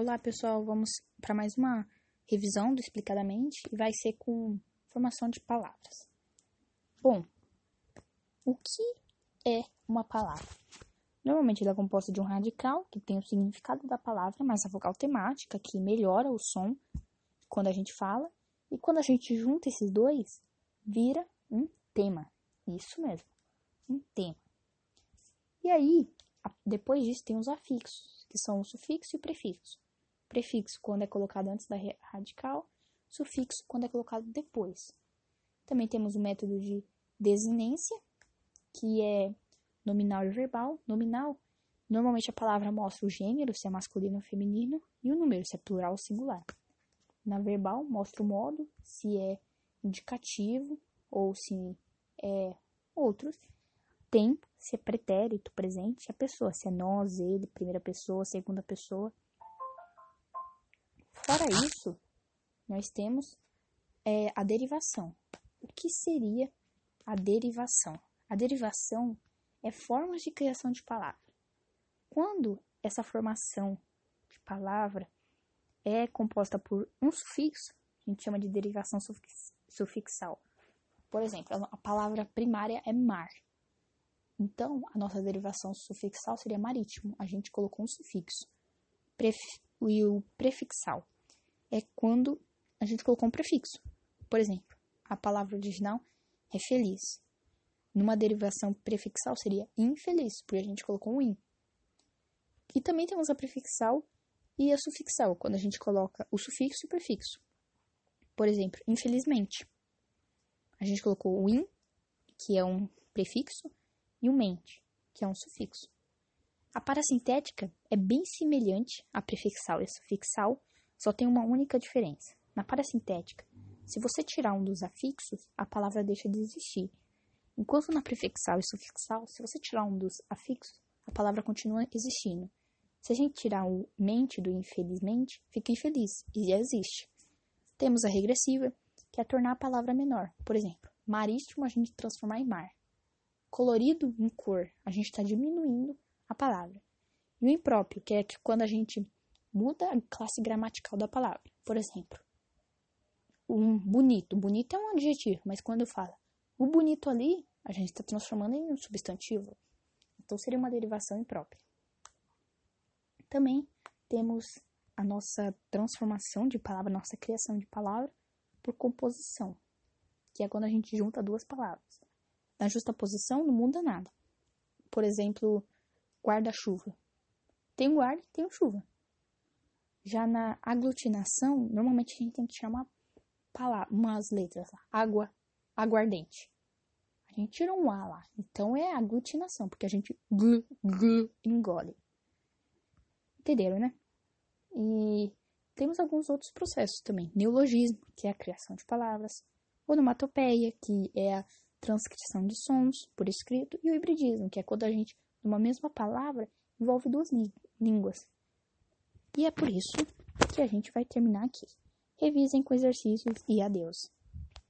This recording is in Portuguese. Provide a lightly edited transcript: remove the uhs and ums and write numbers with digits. Olá pessoal, vamos para mais uma revisão do Explicadamente e vai ser com formação de palavras. Bom, o que é uma palavra? Normalmente ela é composta de um radical, que tem o significado da palavra, mas a vogal temática, que melhora o som quando a gente fala, e quando a gente junta esses dois, vira um tema. Isso mesmo, um tema. E aí, depois disso, tem os afixos, que são o sufixo e o prefixo. Prefixo quando é colocado antes da radical, sufixo quando é colocado depois. Também temos o método de desinência, que é nominal e verbal. Nominal, normalmente a palavra mostra o gênero, se é masculino ou feminino, e o número, se é plural ou singular. Na verbal, mostra o modo, se é indicativo ou se é outros. Tempo, se é pretérito, presente, se é pessoa, se é nós, ele, primeira pessoa, segunda pessoa. Fora isso, nós temos a derivação. O que seria a derivação? A derivação é formas de criação de palavra. Quando essa formação de palavra é composta por um sufixo, a gente chama de derivação sufixal. Por exemplo, a palavra primária é mar. Então, a nossa derivação sufixal seria marítimo. A gente colocou um sufixo. E o prefixal é quando a gente colocou um prefixo. Por exemplo, a palavra original é feliz. Numa derivação prefixal seria infeliz, porque a gente colocou um in. E também temos a prefixal e a sufixal, quando a gente coloca o sufixo e o prefixo. Por exemplo, infelizmente. A gente colocou o in, que é um prefixo, e o mente, que é um sufixo. A parasintética é bem semelhante à prefixal e à sufixal, só tem uma única diferença. Na parasintética, se você tirar um dos afixos, a palavra deixa de existir. Enquanto na prefixal e sufixal, se você tirar um dos afixos, a palavra continua existindo. Se a gente tirar o mente do infelizmente, fica infeliz e já existe. Temos a regressiva, que é tornar a palavra menor. Por exemplo, marítimo a gente transformar em mar. Colorido em cor, a gente está diminuindo a palavra. E o impróprio, que é que quando a gente muda a classe gramatical da palavra. Por exemplo, bonito. Bonito é um adjetivo, mas quando fala o bonito ali, a gente está transformando em um substantivo. Então, seria uma derivação imprópria. Também temos a nossa transformação de palavra, nossa criação de palavra por composição, que é quando a gente junta duas palavras. Na justaposição não muda nada. Por exemplo, guarda-chuva. Tem guarda e tem chuva. Já na aglutinação, normalmente a gente tem que tirar umas letras lá. Água, aguardente. A gente tira um A lá. Então é aglutinação, porque a gente engole. Entenderam, né? E temos alguns outros processos também. Neologismo, que é a criação de palavras. Onomatopeia, que é a transcrição de sons por escrito, e o hibridismo, que é quando a gente, numa mesma palavra, envolve duas línguas. E é por isso que a gente vai terminar aqui. Revisem com exercícios e adeus.